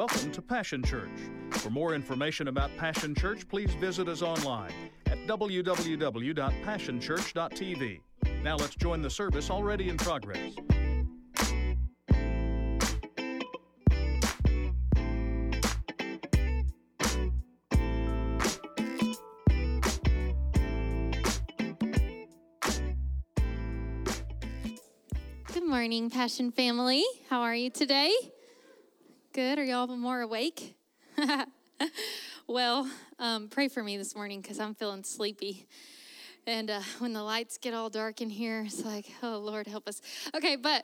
Welcome to Passion Church. For more information about Passion Church, please visit us online at www.passionchurch.tv. Now let's join the service already in progress. Good morning, Passion family. How are you today? Good. Are y'all more awake? Well, pray for me this morning because I'm feeling sleepy. And when the lights get all dark in here, it's like, oh, Lord, help us. Okay, but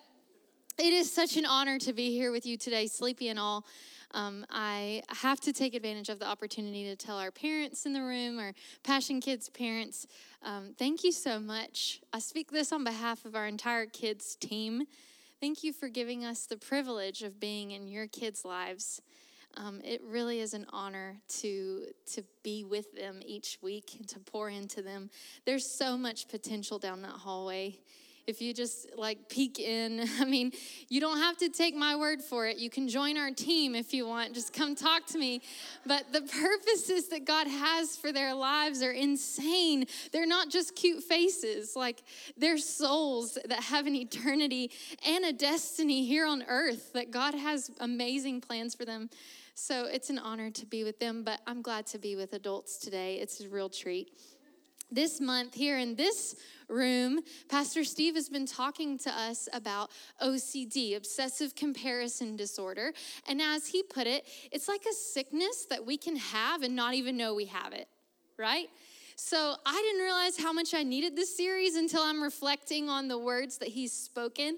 it is such an honor to be here with you today, sleepy and all. I have to take advantage of the opportunity to tell our parents in the room, our Passion Kids parents, thank you so much. I speak this on behalf of our entire kids team. Thank you for giving us the privilege of being in your kids' lives. It really is an honor to be with them each week and to pour into them. There's so much potential down that hallway. If you just like peek in, I mean, you don't have to take my word for it. You can join our team if you want. Just come talk to me. But the purposes that God has for their lives are insane. They're not just cute faces. Like, they're souls that have an eternity and a destiny here on earth, that God has amazing plans for them. So it's an honor to be with them, but I'm glad to be with adults today. It's a real treat. This month here in this room, Pastor Steve has been talking to us about OCD, obsessive comparison disorder. And as he put it, it's like a sickness that we can have and not even know we have it, right? So I didn't realize how much I needed this series until I'm reflecting on the words that he's spoken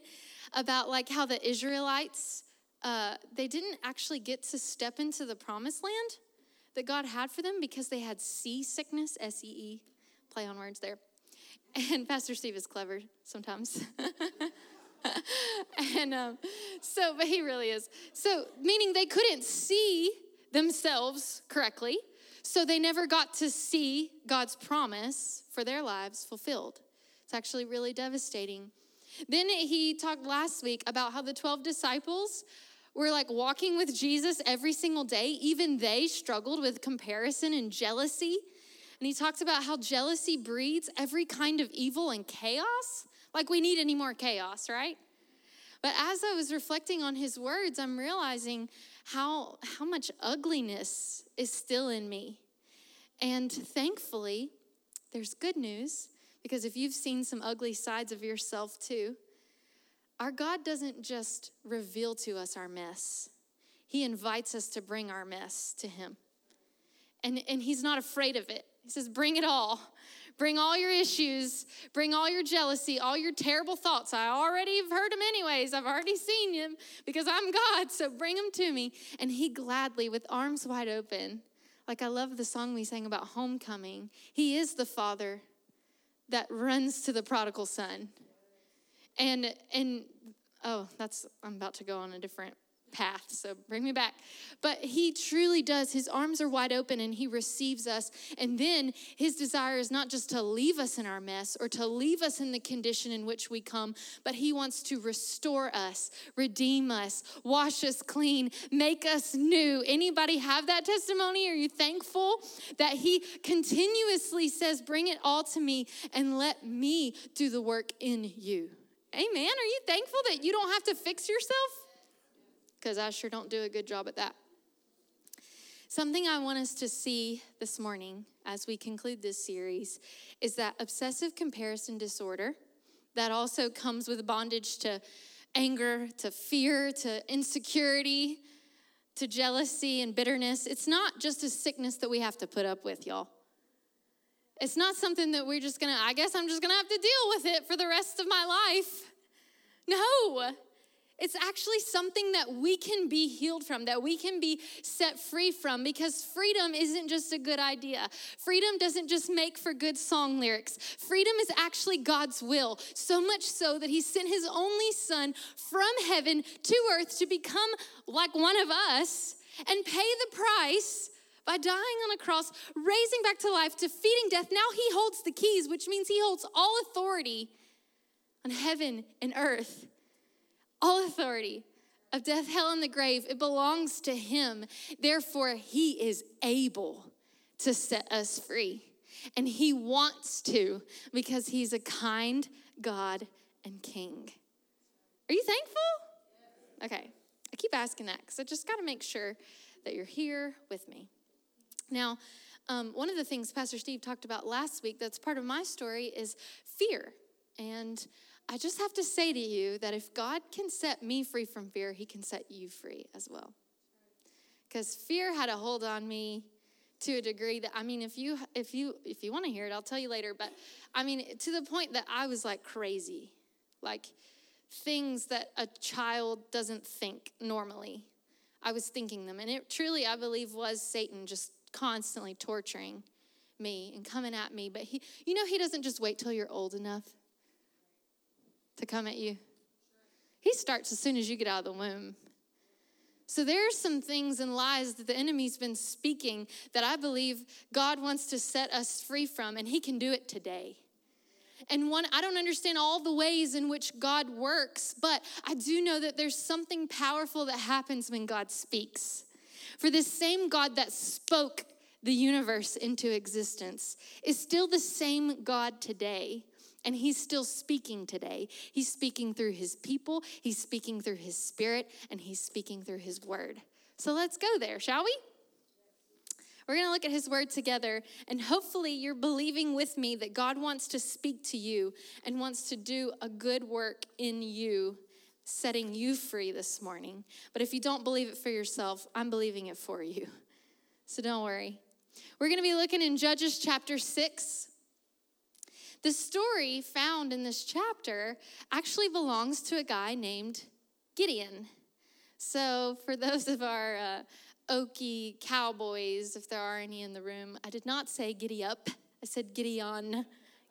about, like how the Israelites, they didn't actually get to step into the promised land that God had for them because they had seasickness, S-E-E. Play on words there. And Pastor Steve is clever sometimes. And but he really is. So, meaning they couldn't see themselves correctly, so they never got to see God's promise for their lives fulfilled. It's actually really devastating. Then he talked last week about how the 12 disciples were like walking with Jesus every single day. Even they struggled with comparison and jealousy. And he talks about how jealousy breeds every kind of evil and chaos. Like, we need any more chaos, right? But as I was reflecting on his words, I'm realizing how much ugliness is still in me. And thankfully, there's good news, because if you've seen some ugly sides of yourself too, our God doesn't just reveal to us our mess. He invites us to bring our mess to him. And he's not afraid of it. He says, bring it all. Bring all your issues. Bring all your jealousy, all your terrible thoughts. I already have heard them anyways. I've already seen them because I'm God, so bring them to me. And he gladly, with arms wide open, like I love the song we sang about homecoming. He is the father that runs to the prodigal son. And oh, that's, I'm about to go on a different path, so bring me back. But he truly does. His arms are wide open and he receives us. And then his desire is not just to leave us in our mess or to leave us in the condition in which we come, but he wants to restore us, redeem us, wash us clean, make us new. Anybody have that testimony? Are you thankful that he continuously says, bring it all to me and let me do the work in you? Amen. Are you thankful that you don't have to fix yourself? Because I sure don't do a good job at that. Something I want us to see this morning as we conclude this series is that obsessive comparison disorder that also comes with bondage to anger, to fear, to insecurity, to jealousy and bitterness. It's not just a sickness that we have to put up with, y'all. It's not something that we're just I guess I'm just gonna have to deal with it for the rest of my life. No. It's actually something that we can be healed from, that we can be set free from, because freedom isn't just a good idea. Freedom doesn't just make for good song lyrics. Freedom is actually God's will, so much so that he sent his only son from heaven to earth to become like one of us and pay the price by dying on a cross, raising back to life, defeating death. Now he holds the keys, which means he holds all authority on heaven and earth. All authority of death, hell, and the grave, it belongs to him. Therefore, he is able to set us free. And he wants to because he's a kind God and King. Are you thankful? Okay. I keep asking that because I just got to make sure that you're here with me. Now, one of the things Pastor Steve talked about last week that's part of my story is fear. And I just have to say to you that if God can set me free from fear, he can set you free as well. Because fear had a hold on me to a degree that, I mean, if you want to hear it, I'll tell you later. But, I mean, to the point that I was like crazy. Like things that a child doesn't think normally. I was thinking them. And it truly, I believe, was Satan just constantly torturing me and coming at me. But he, you know, he doesn't just wait till you're old enough to come at you. He starts as soon as you get out of the womb. So there are some things and lies that the enemy's been speaking that I believe God wants to set us free from, and he can do it today. And one, I don't understand all the ways in which God works, but I do know that there's something powerful that happens when God speaks. For this same God that spoke the universe into existence is still the same God today, and he's still speaking today. He's speaking through his people, he's speaking through his spirit, and he's speaking through his word. So let's go there, shall we? We're going to look at his word together, and hopefully you're believing with me that God wants to speak to you and wants to do a good work in you, setting you free this morning. But if you don't believe it for yourself, I'm believing it for you. So don't worry. We're going to be looking in Judges chapter 6. The story found in this chapter actually belongs to a guy named Gideon. So for those of our Okie cowboys, if there are any in the room, I did not say giddy up. I said Gideon.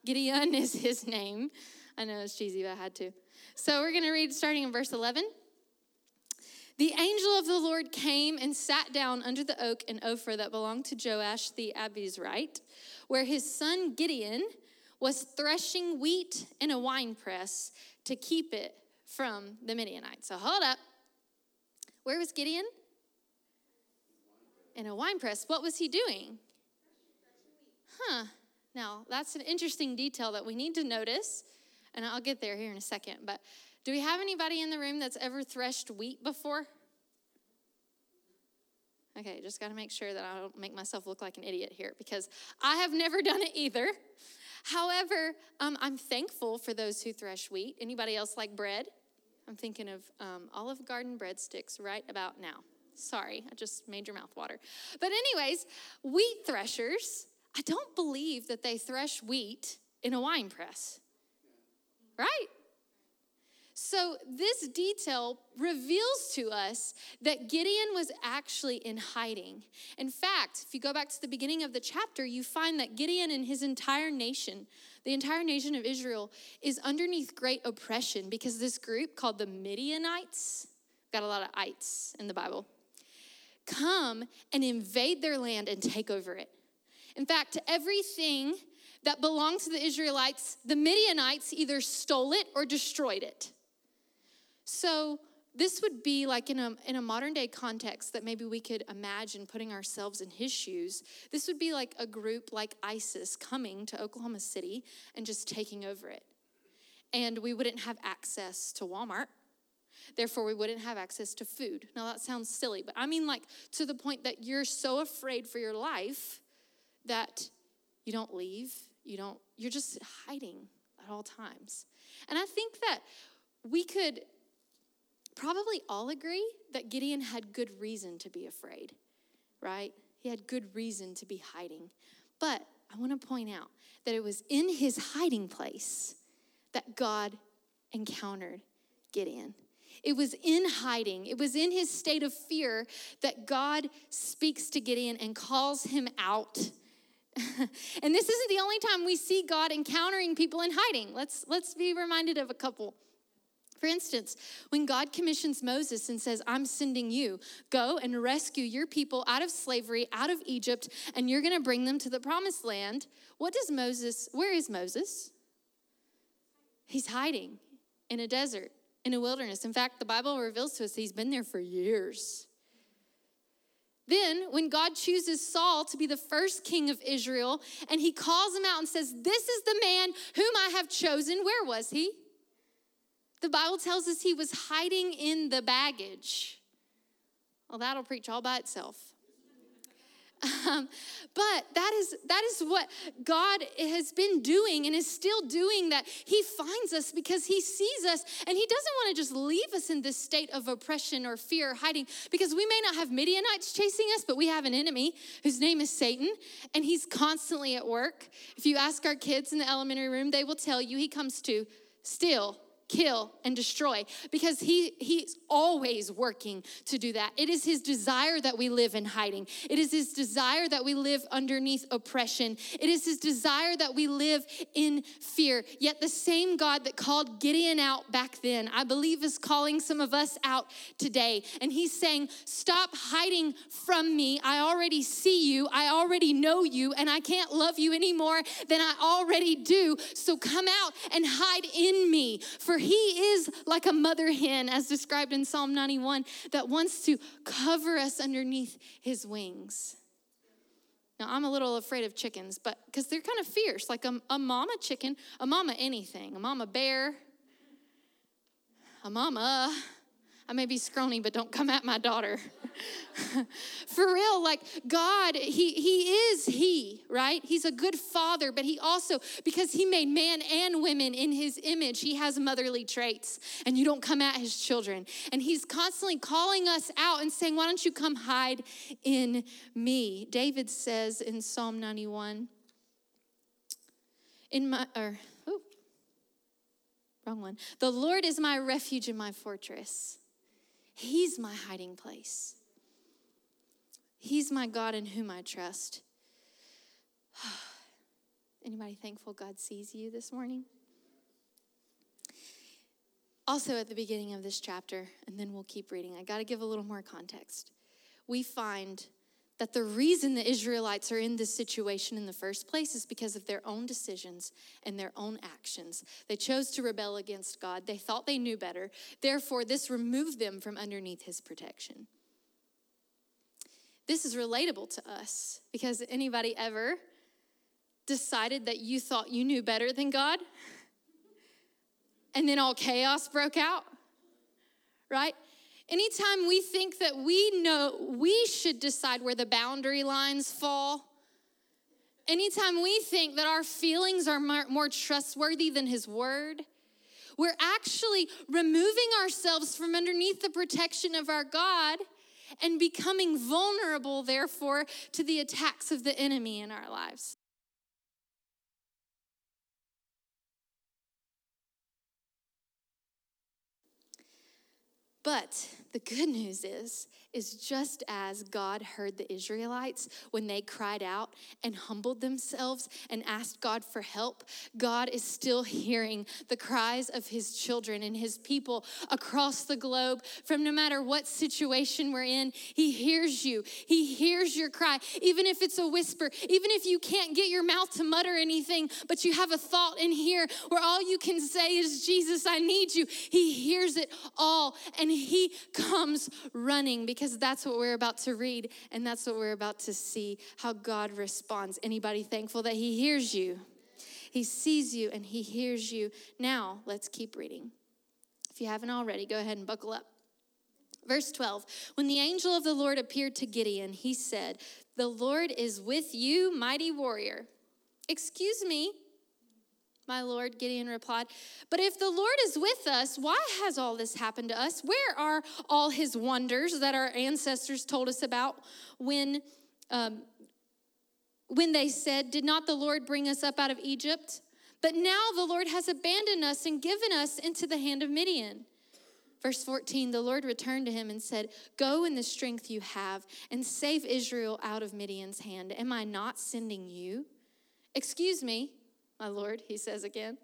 Gideon is his name. I know it's cheesy, but I had to. So we're going to read starting in verse 11. The angel of the Lord came and sat down under the oak in Ophir that belonged to Joash the Abiezrite, where his son Gideon was threshing wheat in a winepress to keep it from the Midianites. So hold up. Where was Gideon? In a winepress. What was he doing? Now, that's an interesting detail that we need to notice. And I'll get there here in a second. But do we have anybody in the room that's ever threshed wheat before? Okay, just got to make sure that I don't make myself look like an idiot here, because I have never done it either. However, I'm thankful for those who thresh wheat. Anybody else like bread? I'm thinking of Olive Garden breadsticks right about now. Sorry, I just made your mouth water. But anyways, wheat threshers, I don't believe that they thresh wheat in a wine press. Right? So this detail reveals to us that Gideon was actually in hiding. In fact, if you go back to the beginning of the chapter, you find that Gideon and his entire nation, the entire nation of Israel, is underneath great oppression because this group called the Midianites, got a lot of ites in the Bible, come and invade their land and take over it. In fact, everything that belonged to the Israelites, the Midianites either stole it or destroyed it. So this would be like in a modern day context that maybe we could imagine putting ourselves in his shoes. This would be like a group like ISIS coming to Oklahoma City and just taking over it. And we wouldn't have access to Walmart. Therefore, we wouldn't have access to food. Now, that sounds silly, but I mean like to the point that you're so afraid for your life that you don't leave. You're just hiding at all times. And I think that we could probably all agree that Gideon had good reason to be afraid, right? He had good reason to be hiding. But I want to point out that it was in his hiding place that God encountered Gideon. It was in hiding. It was in his state of fear that God speaks to Gideon and calls him out. And this isn't the only time we see God encountering people in hiding. Let's be reminded of a couple. For instance, when God commissions Moses and says, I'm sending you, go and rescue your people out of slavery, out of Egypt, and you're going to bring them to the promised land. where is Moses? He's hiding in a desert, in a wilderness. In fact, the Bible reveals to us that he's been there for years. Then, when God chooses Saul to be the first king of Israel, and he calls him out and says, "This is the man whom I have chosen," where was he? The Bible tells us he was hiding in the baggage. Well, that'll preach all by itself. But that is what God has been doing and is still doing, that he finds us because he sees us, and he doesn't want to just leave us in this state of oppression or fear or hiding, because we may not have Midianites chasing us, but we have an enemy whose name is Satan, and he's constantly at work. If you ask our kids in the elementary room, they will tell you he comes to steal, kill, and destroy, because he's always working to do that. It is his desire that we live in hiding. It is his desire that we live underneath oppression. It is his desire that we live in fear. Yet the same God that called Gideon out back then, I believe, is calling some of us out today. And he's saying, stop hiding from me. I already see you. I already know you, and I can't love you any more than I already do. So come out and hide in me, for he is like a mother hen, as described in Psalm 91, that wants to cover us underneath his wings. Now, I'm a little afraid of chickens, but because they're kind of fierce, like a mama chicken, a mama anything, a mama bear, a mama. I may be scrawny, but don't come at my daughter. For real, like God, he is, right? He's a good father, but he also, because he made man and women in his image, he has motherly traits, and you don't come at his children. And he's constantly calling us out and saying, why don't you come hide in me? David says in Psalm 91, the Lord is my refuge and my fortress. He's my hiding place. He's my God in whom I trust. Anybody thankful God sees you this morning? Also at the beginning of this chapter, and then we'll keep reading, I got to give a little more context. We find that the reason the Israelites are in this situation in the first place is because of their own decisions and their own actions. They chose to rebel against God. They thought they knew better. Therefore, this removed them from underneath his protection. This is relatable to us, because anybody ever decided that you thought you knew better than God, and then all chaos broke out, right? Anytime we think that we know, we should decide where the boundary lines fall. Anytime we think that our feelings are more trustworthy than his word, we're actually removing ourselves from underneath the protection of our God and becoming vulnerable, therefore, to the attacks of the enemy in our lives. But the good news is just as God heard the Israelites when they cried out and humbled themselves and asked God for help, God is still hearing the cries of his children and his people across the globe. From no matter what situation we're in, he hears you. He hears your cry, even if it's a whisper, even if you can't get your mouth to mutter anything, but you have a thought in here where all you can say is, Jesus, I need you. He hears it all, and he comes running, because that's what we're about to read, and that's what we're about to see, how God responds. Anybody thankful that he hears you? He sees you and he hears you. Now, let's keep reading. If you haven't already, go ahead and buckle up. Verse 12, when the angel of the Lord appeared to Gideon, he said, the Lord is with you, mighty warrior. Excuse me, my Lord, Gideon replied, but if the Lord is with us, why has all this happened to us? Where are all his wonders that our ancestors told us about when they said, did not the Lord bring us up out of Egypt? But now the Lord has abandoned us and given us into the hand of Midian. Verse 14, the Lord returned to him and said, go in the strength you have and save Israel out of Midian's hand. Am I not sending you? Excuse me, my Lord, he says again.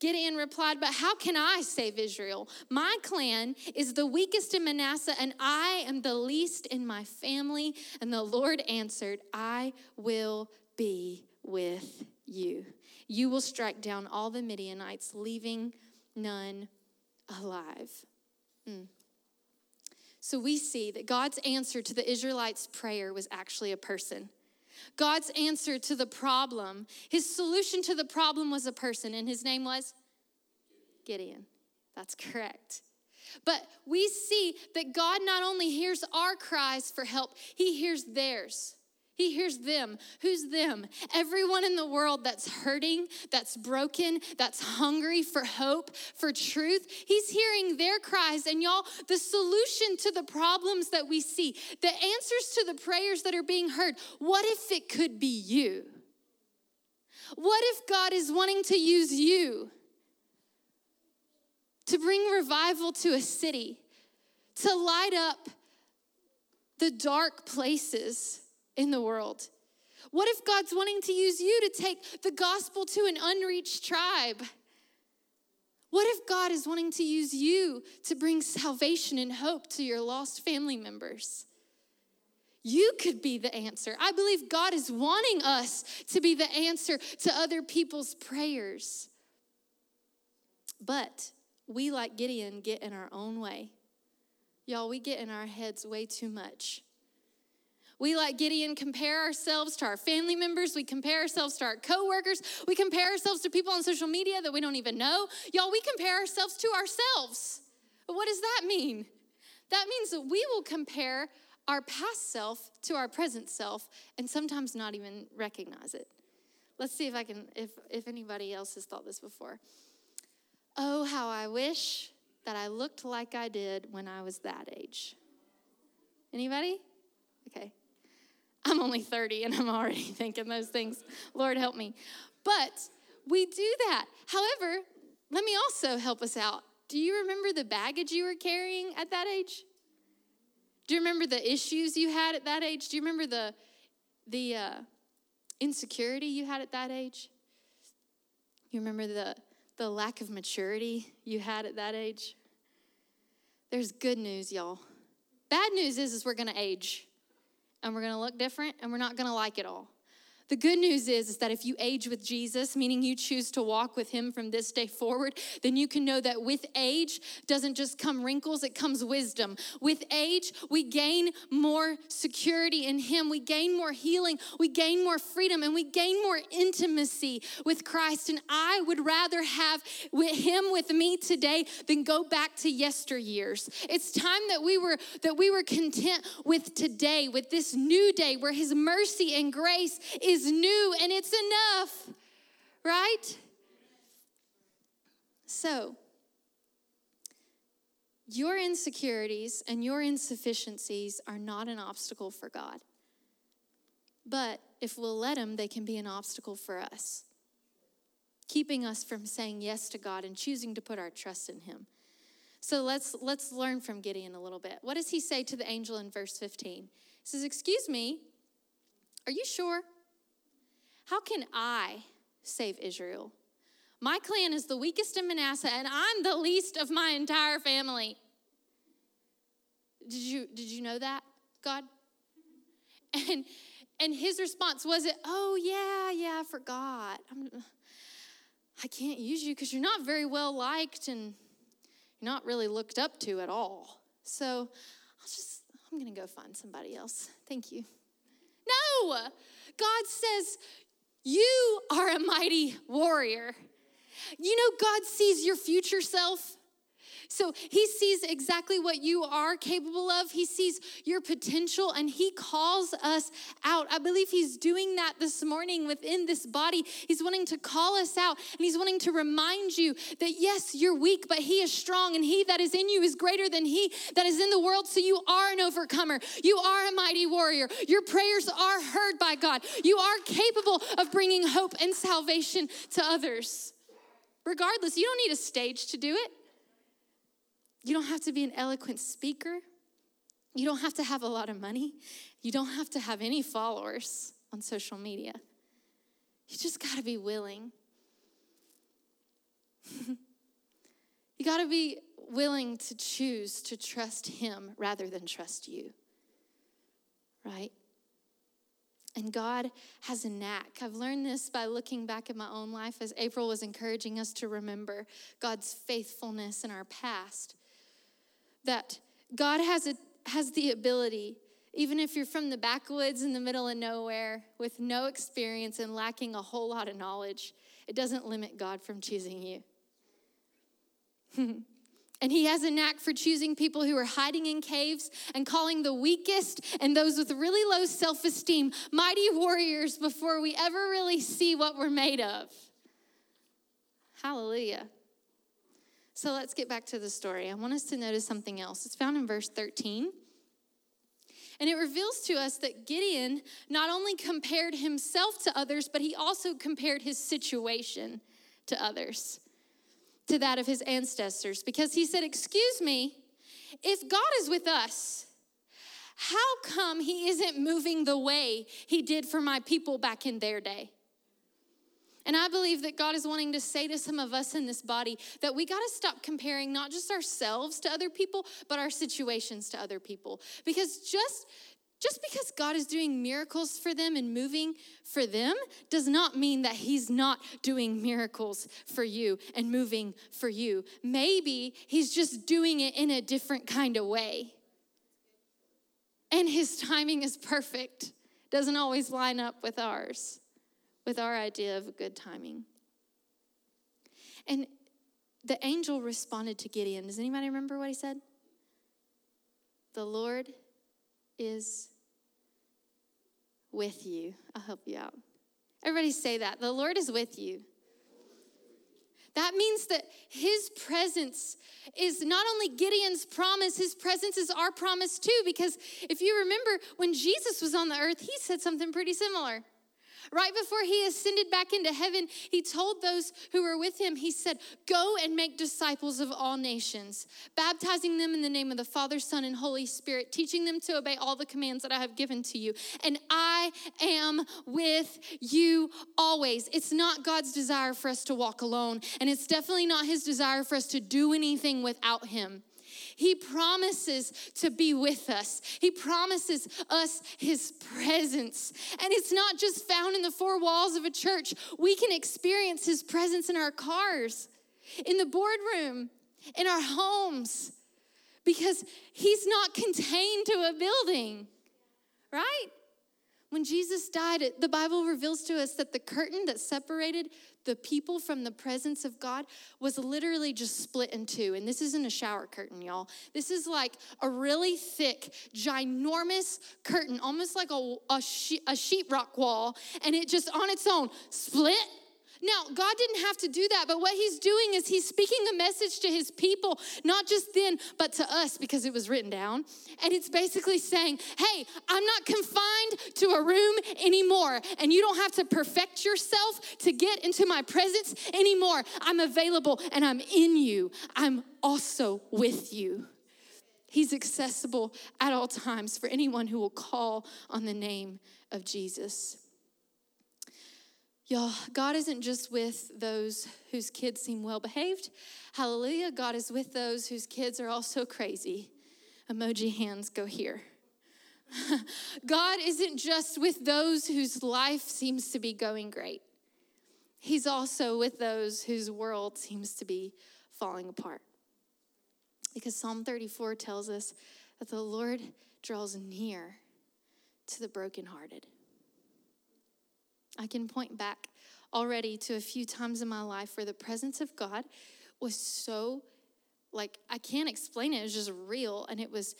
Gideon replied, but how can I save Israel? My clan is the weakest in Manasseh, and I am the least in my family. And the Lord answered, I will be with you. You will strike down all the Midianites, leaving none alive. So we see that God's answer to the Israelites' prayer was actually a person. God's answer to the problem, his solution to the problem was a person, and his name was Gideon. That's correct. But we see that God not only hears our cries for help, he hears theirs. He hears them. Who's them? Everyone in the world that's hurting, that's broken, that's hungry for hope, for truth. He's hearing their cries. And y'all, the solution to the problems that we see, the answers to the prayers that are being heard, what if it could be you? What if God is wanting to use you to bring revival to a city, to light up the dark places in the world? What if God's wanting to use you to take the gospel to an unreached tribe? What if God is wanting to use you to bring salvation and hope to your lost family members? You could be the answer. I believe God is wanting us to be the answer to other people's prayers. But we, like Gideon, get in our own way. Y'all, we get in our heads way too much. We, like Gideon, compare ourselves to our family members. We compare ourselves to our coworkers. We compare ourselves to people on social media that we don't even know. Y'all, we compare ourselves to ourselves. What does that mean? That means that we will compare our past self to our present self and sometimes not even recognize it. Let's see if I can, if anybody else has thought this before. Oh, how I wish that I looked like I did when I was that age. Anybody? Okay. I'm only 30 and I'm already thinking those things. Lord, help me. But we do that. However, let me also help us out. Do you remember the baggage you were carrying at that age? Do you remember the issues you had at that age? Do you remember the insecurity you had at that age? You remember the lack of maturity you had at that age? There's good news, y'all. Bad news is we're going to age, and we're going to look different, and we're not going to like it all. The good news is that if you age with Jesus, meaning you choose to walk with him from this day forward, then you can know that with age doesn't just come wrinkles, it comes wisdom. With age, we gain more security in him. We gain more healing. We gain more freedom, and we gain more intimacy with Christ. And I would rather have him with me today than go back to yesteryears. It's time that we were content with today, with this new day where his mercy and grace is new and it's enough, right? So, your insecurities and your insufficiencies are not an obstacle for God. But if we'll let him, they can be an obstacle for us, keeping us from saying yes to God and choosing to put our trust in him. So let's learn from Gideon a little bit. What does he say to the angel in verse 15? He says, "Excuse me, are you sure? How can I save Israel? My clan is the weakest in Manasseh, and I'm the least of my entire family." Did you know that, God? And his response was, "Oh, yeah, I forgot. I can't use you because you're not very well liked and you're not really looked up to at all. So I'm going to go find somebody else. Thank you." No, God says, "You are a mighty warrior." You know, God sees your future self. So he sees exactly what you are capable of. He sees your potential, and he calls us out. I believe he's doing that this morning within this body. He's wanting to call us out, and he's wanting to remind you that, yes, you're weak, but he is strong, and he that is in you is greater than he that is in the world. So you are an overcomer. You are a mighty warrior. Your prayers are heard by God. You are capable of bringing hope and salvation to others. Regardless, you don't need a stage to do it. You don't have to be an eloquent speaker. You don't have to have a lot of money. You don't have to have any followers on social media. You just got to be willing. You got to be willing to choose to trust him rather than trust you, right? And God has a knack. I've learned this by looking back at my own life as April was encouraging us to remember God's faithfulness in our past. That God has the ability, even if you're from the backwoods in the middle of nowhere with no experience and lacking a whole lot of knowledge, it doesn't limit God from choosing you. And he has a knack for choosing people who are hiding in caves and calling the weakest and those with really low self-esteem mighty warriors before we ever really see what we're made of. Hallelujah. So let's get back to the story. I want us to notice something else. It's found in verse 13. And it reveals to us that Gideon not only compared himself to others, but he also compared his situation to others, to that of his ancestors, because he said, excuse me, if God is with us, how come he isn't moving the way he did for my people back in their day? And I believe that God is wanting to say to some of us in this body that we got to stop comparing not just ourselves to other people, but our situations to other people. Because just because God is doing miracles for them and moving for them does not mean that he's not doing miracles for you and moving for you. Maybe he's just doing it in a different kind of way. And his timing is perfect. Doesn't always line up with ours, with our idea of good timing. And the angel responded to Gideon. Does anybody remember what he said? The Lord is with you. I'll help you out. Everybody say that. The Lord is with you. That means that his presence is not only Gideon's promise, his presence is our promise too. Because if you remember, when Jesus was on the earth, he said something pretty similar. Right before he ascended back into heaven, he told those who were with him, he said, go and make disciples of all nations, baptizing them in the name of the Father, Son, and Holy Spirit, teaching them to obey all the commands that I have given to you. And I am with you always. It's not God's desire for us to walk alone, and it's definitely not his desire for us to do anything without him. He promises to be with us. He promises us his presence. And it's not just found in the four walls of a church. We can experience his presence in our cars, in the boardroom, in our homes, because he's not contained to a building, right? When Jesus died, the Bible reveals to us that the curtain that separated the people from the presence of God was literally just split in two. And this isn't a shower curtain, y'all. This is like a really thick, ginormous curtain, almost like a sheetrock wall. And it just on its own split. Now, God didn't have to do that, but what he's doing is he's speaking a message to his people, not just then, but to us, because it was written down. And it's basically saying, hey, I'm not confined to a room anymore, and you don't have to perfect yourself to get into my presence anymore. I'm available, and I'm in you. I'm also with you. He's accessible at all times for anyone who will call on the name of Jesus. Y'all, God isn't just with those whose kids seem well-behaved. Hallelujah. God is with those whose kids are also crazy. Emoji hands go here. God isn't just with those whose life seems to be going great. He's also with those whose world seems to be falling apart. Because Psalm 34 tells us that the Lord draws near to the brokenhearted. I can point back already to a few times in my life where the presence of God was so, like, I can't explain it. It was just real, and it was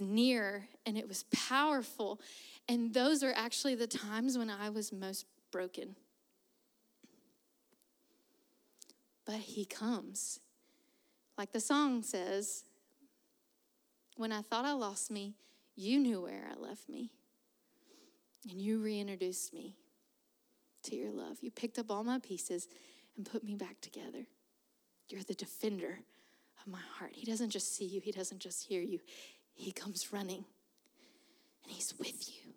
near, and it was powerful. And those are actually the times when I was most broken. But he comes. Like the song says, when I thought I lost me, you knew where I left me, and you reintroduced me to your love. You picked up all my pieces and put me back together. You're the defender of my heart. He doesn't just see you. He doesn't just hear you. He comes running, and he's with you.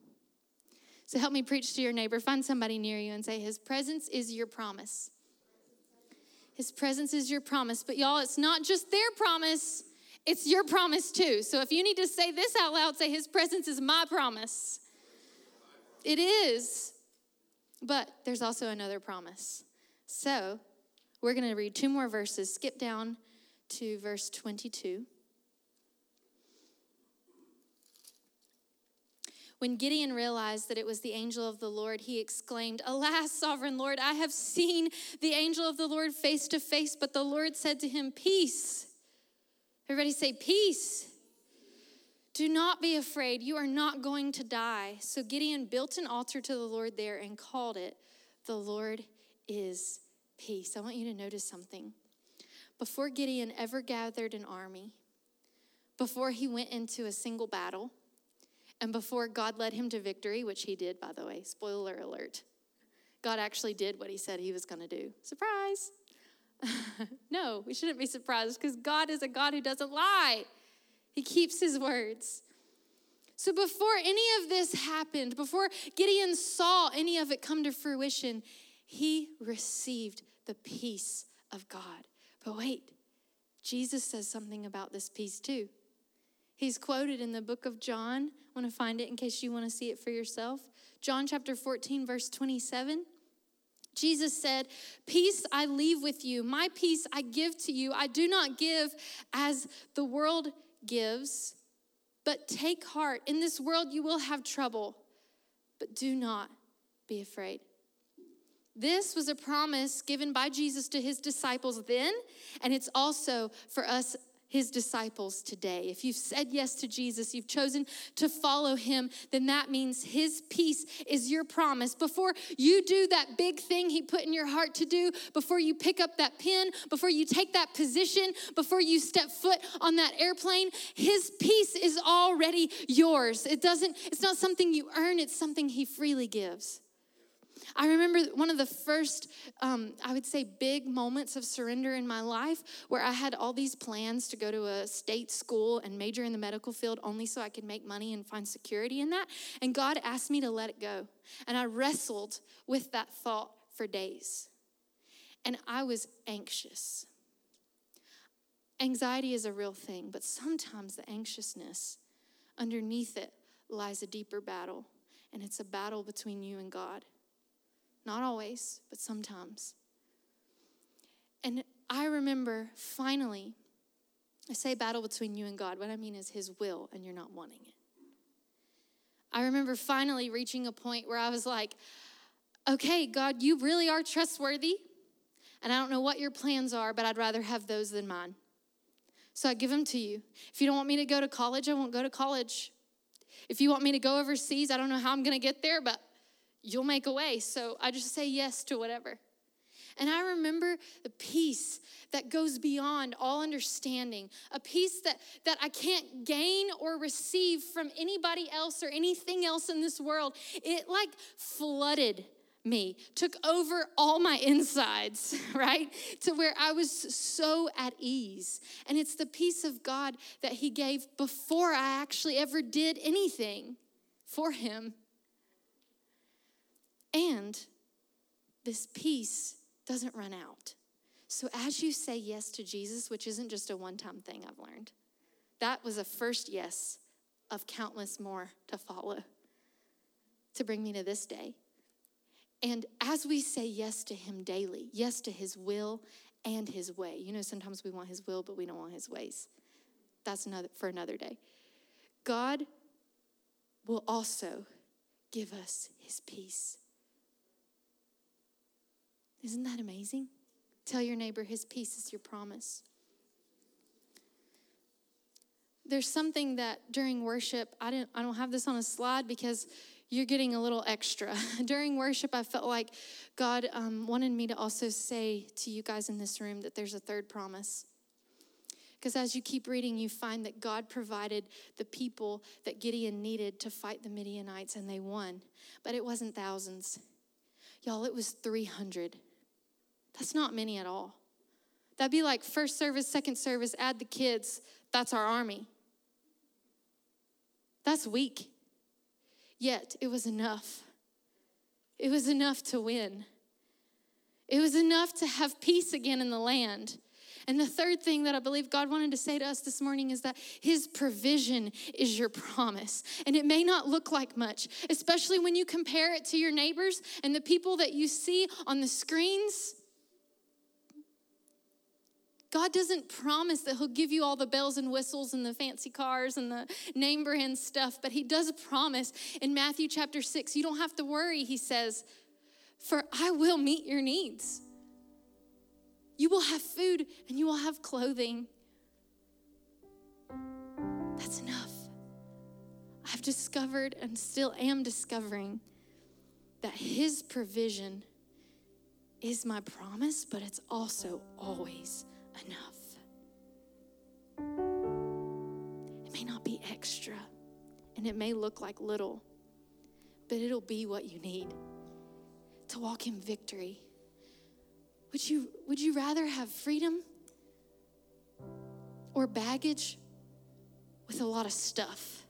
So help me preach to your neighbor. Find somebody near you and say, his presence is your promise. His presence is your promise. But y'all, it's not just their promise. It's your promise too. So if you need to say this out loud, say, his presence is my promise. It is, but there's also another promise. So we're going to read two more verses. Skip down to verse 22. When Gideon realized that it was the angel of the Lord, he exclaimed, "Alas, sovereign Lord, I have seen the angel of the Lord face to face." But the Lord said to him, "Peace." Everybody say, "Peace. Do not be afraid. You are not going to die." So Gideon built an altar to the Lord there and called it, "The Lord is Peace." I want you to notice something. Before Gideon ever gathered an army, before he went into a single battle, and before God led him to victory, which he did, by the way, spoiler alert, God actually did what he said he was going to do. Surprise. No, we shouldn't be surprised, because God is a God who doesn't lie. He keeps his words. So before any of this happened, before Gideon saw any of it come to fruition, he received the peace of God. But wait, Jesus says something about this peace too. He's quoted in the book of John. I want to find it in case you want to see it for yourself. John chapter 14, verse 27. Jesus said, "Peace I leave with you. My peace I give to you. I do not give as the world gives, but take heart. In this world you will have trouble, but do not be afraid." This was a promise given by Jesus to his disciples then, and it's also for us, his disciples, today. If you've said yes to Jesus, you've chosen to follow him, then that means his peace is your promise. Before you do that big thing he put in your heart to do, before you pick up that pen, before you take that position, before you step foot on that airplane, his peace is already yours. It's not something you earn, it's something he freely gives. I remember one of the first, I would say, big moments of surrender in my life, where I had all these plans to go to a state school and major in the medical field only so I could make money and find security in that. And God asked me to let it go. And I wrestled with that thought for days. And I was anxious. Anxiety is a real thing, but sometimes the anxiousness underneath it lies a deeper battle. And it's a battle between you and God. Not always, but sometimes. And I remember finally, I say battle between you and God. What I mean is his will, and you're not wanting it. I remember finally reaching a point where I was like, okay, God, you really are trustworthy. And I don't know what your plans are, but I'd rather have those than mine. So I give them to you. If you don't want me to go to college, I won't go to college. If you want me to go overseas, I don't know how I'm going to get there, but you'll make a way, so I just say yes to whatever. And I remember the peace that goes beyond all understanding, a peace that I can't gain or receive from anybody else or anything else in this world. It like flooded me, took over all my insides, right? To where I was so at ease. And it's the peace of God that he gave before I actually ever did anything for him. And this peace doesn't run out. So as you say yes to Jesus, which isn't just a one-time thing I've learned, that was a first yes of countless more to follow to bring me to this day. And as we say yes to him daily, yes to his will and his way. You know, sometimes we want his will, but we don't want his ways. That's for another day. God will also give us his peace. Isn't that amazing? Tell your neighbor his peace is your promise. There's something that during worship, I don't have this on a slide because you're getting a little extra. During worship, I felt like God wanted me to also say to you guys in this room that there's a third promise. Because as you keep reading, you find that God provided the people that Gideon needed to fight the Midianites, and they won. But it wasn't thousands. Y'all, it was 300. That's not many at all. That'd be like first service, second service, add the kids. That's our army. That's weak. Yet, it was enough. It was enough to win. It was enough to have peace again in the land. And the third thing that I believe God wanted to say to us this morning is that his provision is your promise. And it may not look like much, especially when you compare it to your neighbors and the people that you see on the screens. God doesn't promise that he'll give you all the bells and whistles and the fancy cars and the name brand stuff, but he does promise in Matthew chapter 6, you don't have to worry, he says, for I will meet your needs. You will have food and you will have clothing. That's enough. I've discovered and still am discovering that his provision is my promise, but it's also always enough. It may not be extra and it may look like little, but it'll be what you need to walk in victory. Would you rather have freedom or baggage with a lot of stuff?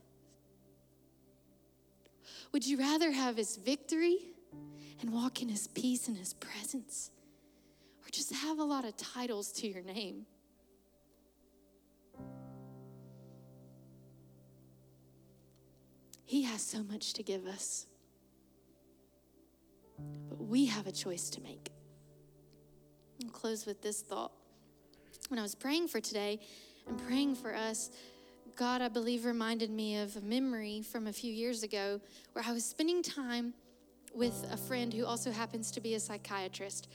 Would you rather have his victory and walk in his peace and his presence, or just have a lot of titles to your name? He has so much to give us, but we have a choice to make. I'll close with this thought. When I was praying for today and praying for us, God, I believe, reminded me of a memory from a few years ago where I was spending time with a friend who also happens to be a psychiatrist.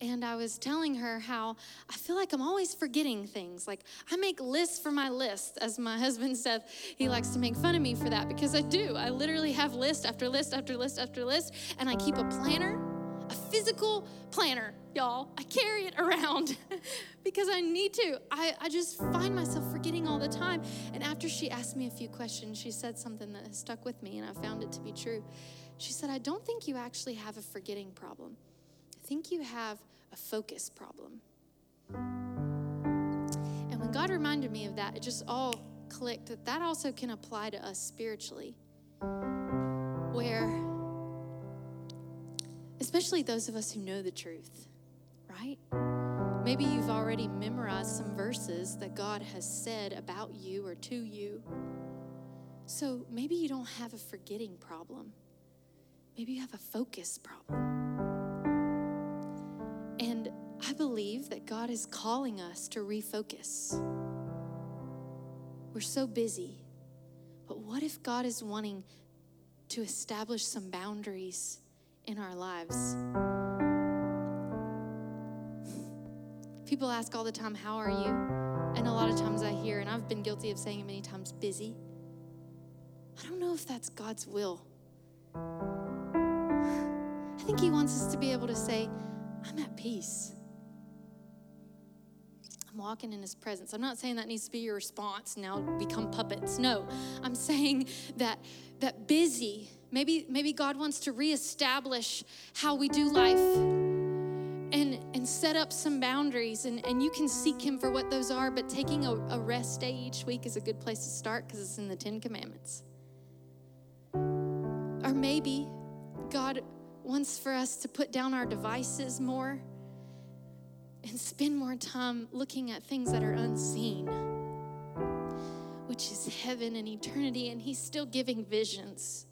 And I was telling her how I feel like I'm always forgetting things. Like, I make lists for my list, as my husband said. He likes to make fun of me for that because I do. I literally have list after list after list after list. And I keep a planner, a physical planner, y'all. I carry it around because I need to. I just find myself forgetting all the time. And after she asked me a few questions, she said something that has stuck with me, and I found it to be true. She said, I don't think you actually have a forgetting problem. I think you have a focus problem. And when God reminded me of that, it just all clicked that that also can apply to us spiritually, where, especially those of us who know the truth, right? Maybe you've already memorized some verses that God has said about you or to you. So maybe you don't have a forgetting problem. Maybe you have a focus problem. And I believe that God is calling us to refocus. We're so busy, but what if God is wanting to establish some boundaries in our lives? People ask all the time, how are you? And a lot of times I hear, and I've been guilty of saying it many times, busy. I don't know if that's God's will. I think he wants us to be able to say, I'm at peace. I'm walking in his presence. I'm not saying that needs to be your response, now become puppets. No, I'm saying that busy, maybe God wants to reestablish how we do life and set up some boundaries, and you can seek him for what those are, but taking a rest day each week is a good place to start because it's in the 10 Commandments. Or maybe God wants for us to put down our devices more and spend more time looking at things that are unseen, which is heaven and eternity, and he's still giving visions.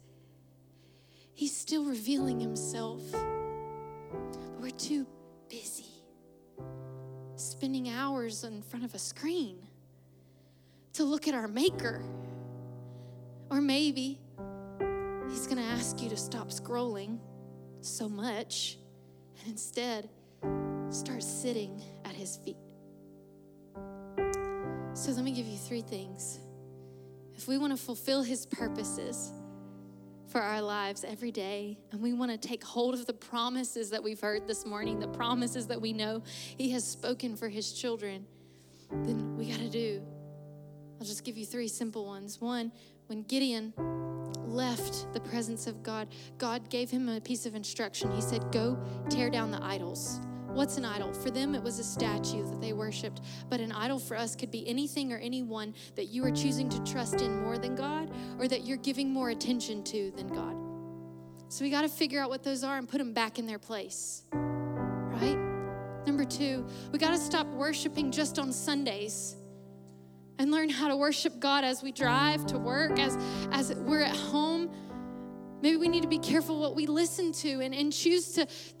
He's still revealing himself. But we're too busy spending hours in front of a screen to look at our maker. Or maybe he's going to ask you to stop scrolling so much and instead start sitting at his feet. So let me give you three things. If we want to fulfill his purposes for our lives every day, and we want to take hold of the promises that we've heard this morning, the promises that we know he has spoken for his children, then we got to do. I'll just give you three simple ones. One, when Gideon left the presence of God, God gave him a piece of instruction. He said, go tear down the idols. What's an idol? For them, it was a statue that they worshiped. But an idol for us could be anything or anyone that you are choosing to trust in more than God, or that you're giving more attention to than God. So we got to figure out what those are and put them back in their place, right? number two, we got to stop worshiping just on Sundays and learn how to worship God as we drive to work, as we're at home. Maybe we need to be careful what we listen to and choose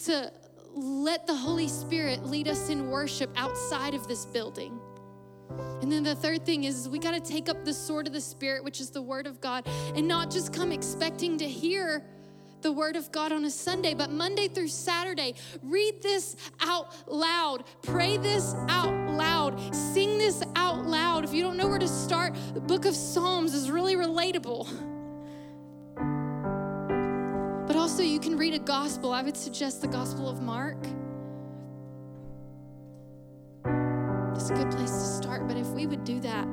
to let the Holy Spirit lead us in worship outside of this building. And then the third thing is we got to take up the sword of the Spirit, which is the Word of God, and not just come expecting to hear the Word of God on a Sunday, but Monday through Saturday, read this out loud, pray this out loud, sing this out loud. If you don't know where to start, the book of Psalms is really relatable. But also you can read a gospel. I would suggest the Gospel of Mark. It's a good place to start, but if we would do that,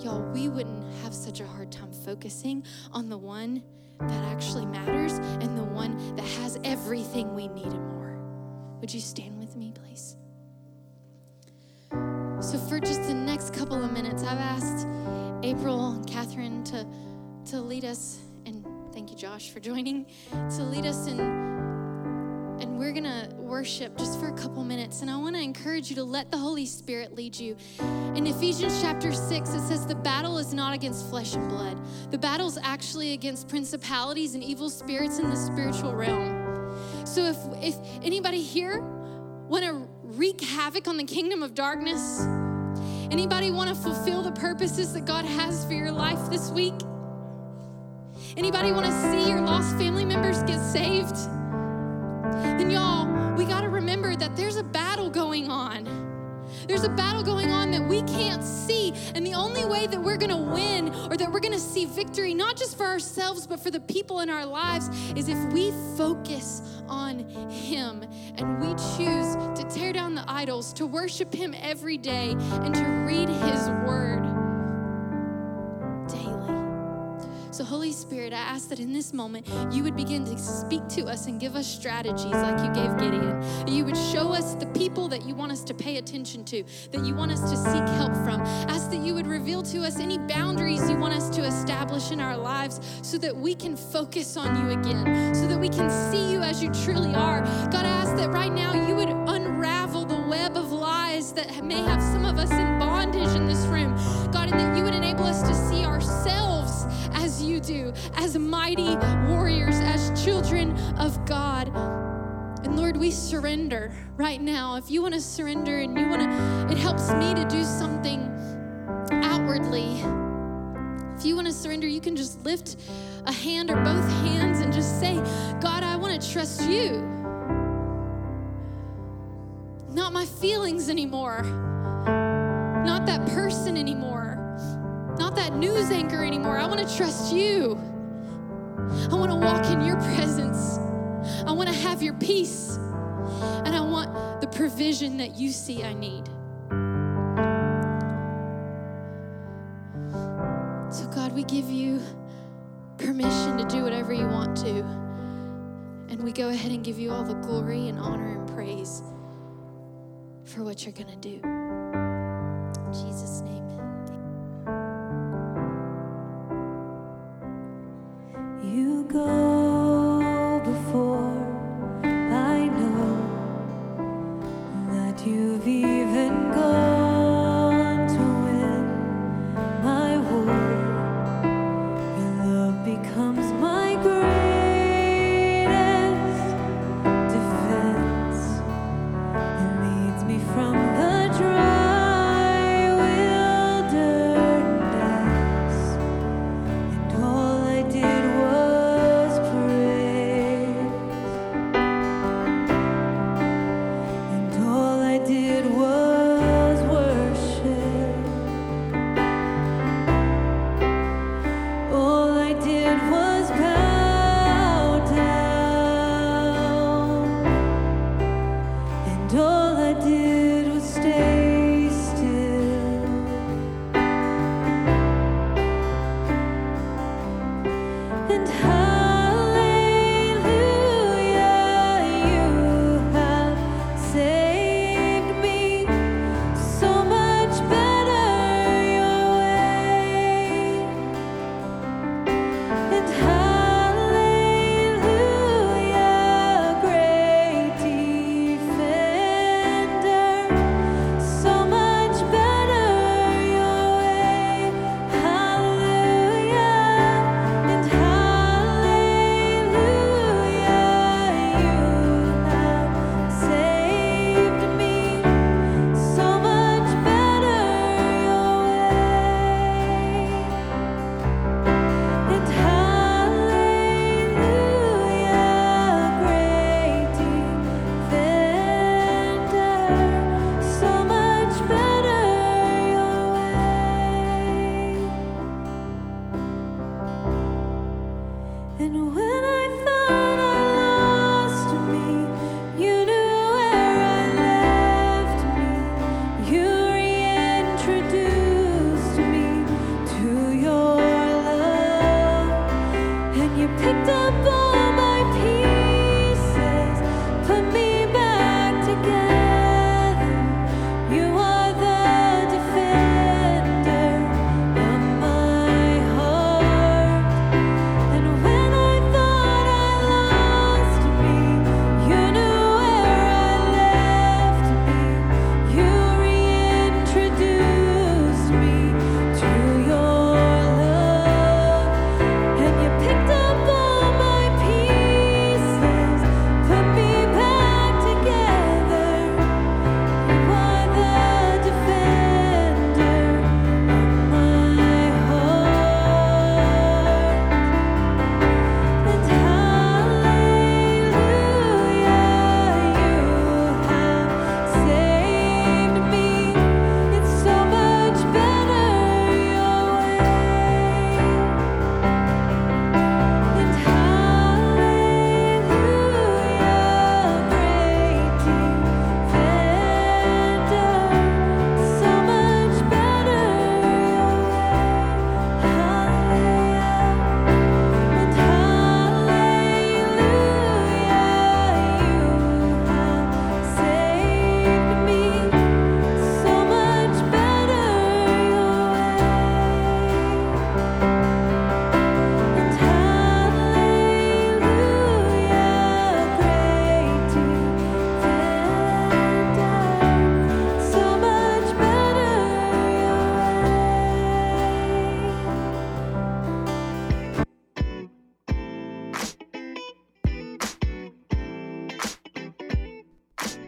y'all, we wouldn't have such a hard time focusing on the one that actually matters and the one that has everything we need and more. Would you stand with me, please? So for just the next couple of minutes, I've asked April and Catherine to lead us, and thank you, Josh, for joining, to lead us in, and we're gonna worship just for a couple minutes. And I wanna encourage you to let the Holy Spirit lead you. In Ephesians chapter 6, it says, the battle is not against flesh and blood. The battle's actually against principalities and evil spirits in the spiritual realm. So if anybody here wanna wreak havoc on the kingdom of darkness, anybody wanna fulfill the purposes that God has for your life this week? Anybody wanna see your lost family members get saved? Then y'all, we got to remember that there's a battle going on. There's a battle going on that we can't see. And the only way that we're going to win or that we're going to see victory, not just for ourselves, but for the people in our lives, is if we focus on Him and we choose to tear down the idols, to worship Him every day, and to read His Word daily. So Holy Spirit, I ask that in this moment, you would begin to speak to us and give us strategies like you gave Gideon. You would show us the people that you want us to pay attention to, that you want us to seek help from. Ask that you would reveal to us any boundaries you want us to establish in our lives so that we can focus on you again, so that we can see you as you truly are. God, I ask that right now you would unravel the web of lies that may have some of us in bondage in this room. God, and that you would enable us to see ourselves as you do, as mighty warriors, as children of God. And Lord, we surrender right now. If you want to surrender and you want to, it helps me to do something outwardly. If you want to surrender, you can just lift a hand or both hands and just say, God, I want to trust you. Not my feelings anymore. Not that person anymore. Not that news anchor anymore. I want to trust you. I want to walk in your presence. I want to have your peace. And I want the provision that you see I need. So God, we give you permission to do whatever you want to. And we go ahead and give you all the glory and honor and praise for what you're going to do. In Jesus' name. You go before, I know that you've even gone to win my war. Your love becomes my greatest defense. It leads me from the dry well.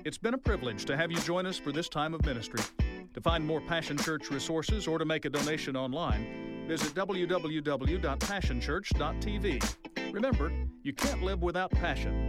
It's been a privilege to have you join us for this time of ministry. To find more Passion Church resources or to make a donation online, visit www.passionchurch.tv. Remember, you can't live without passion.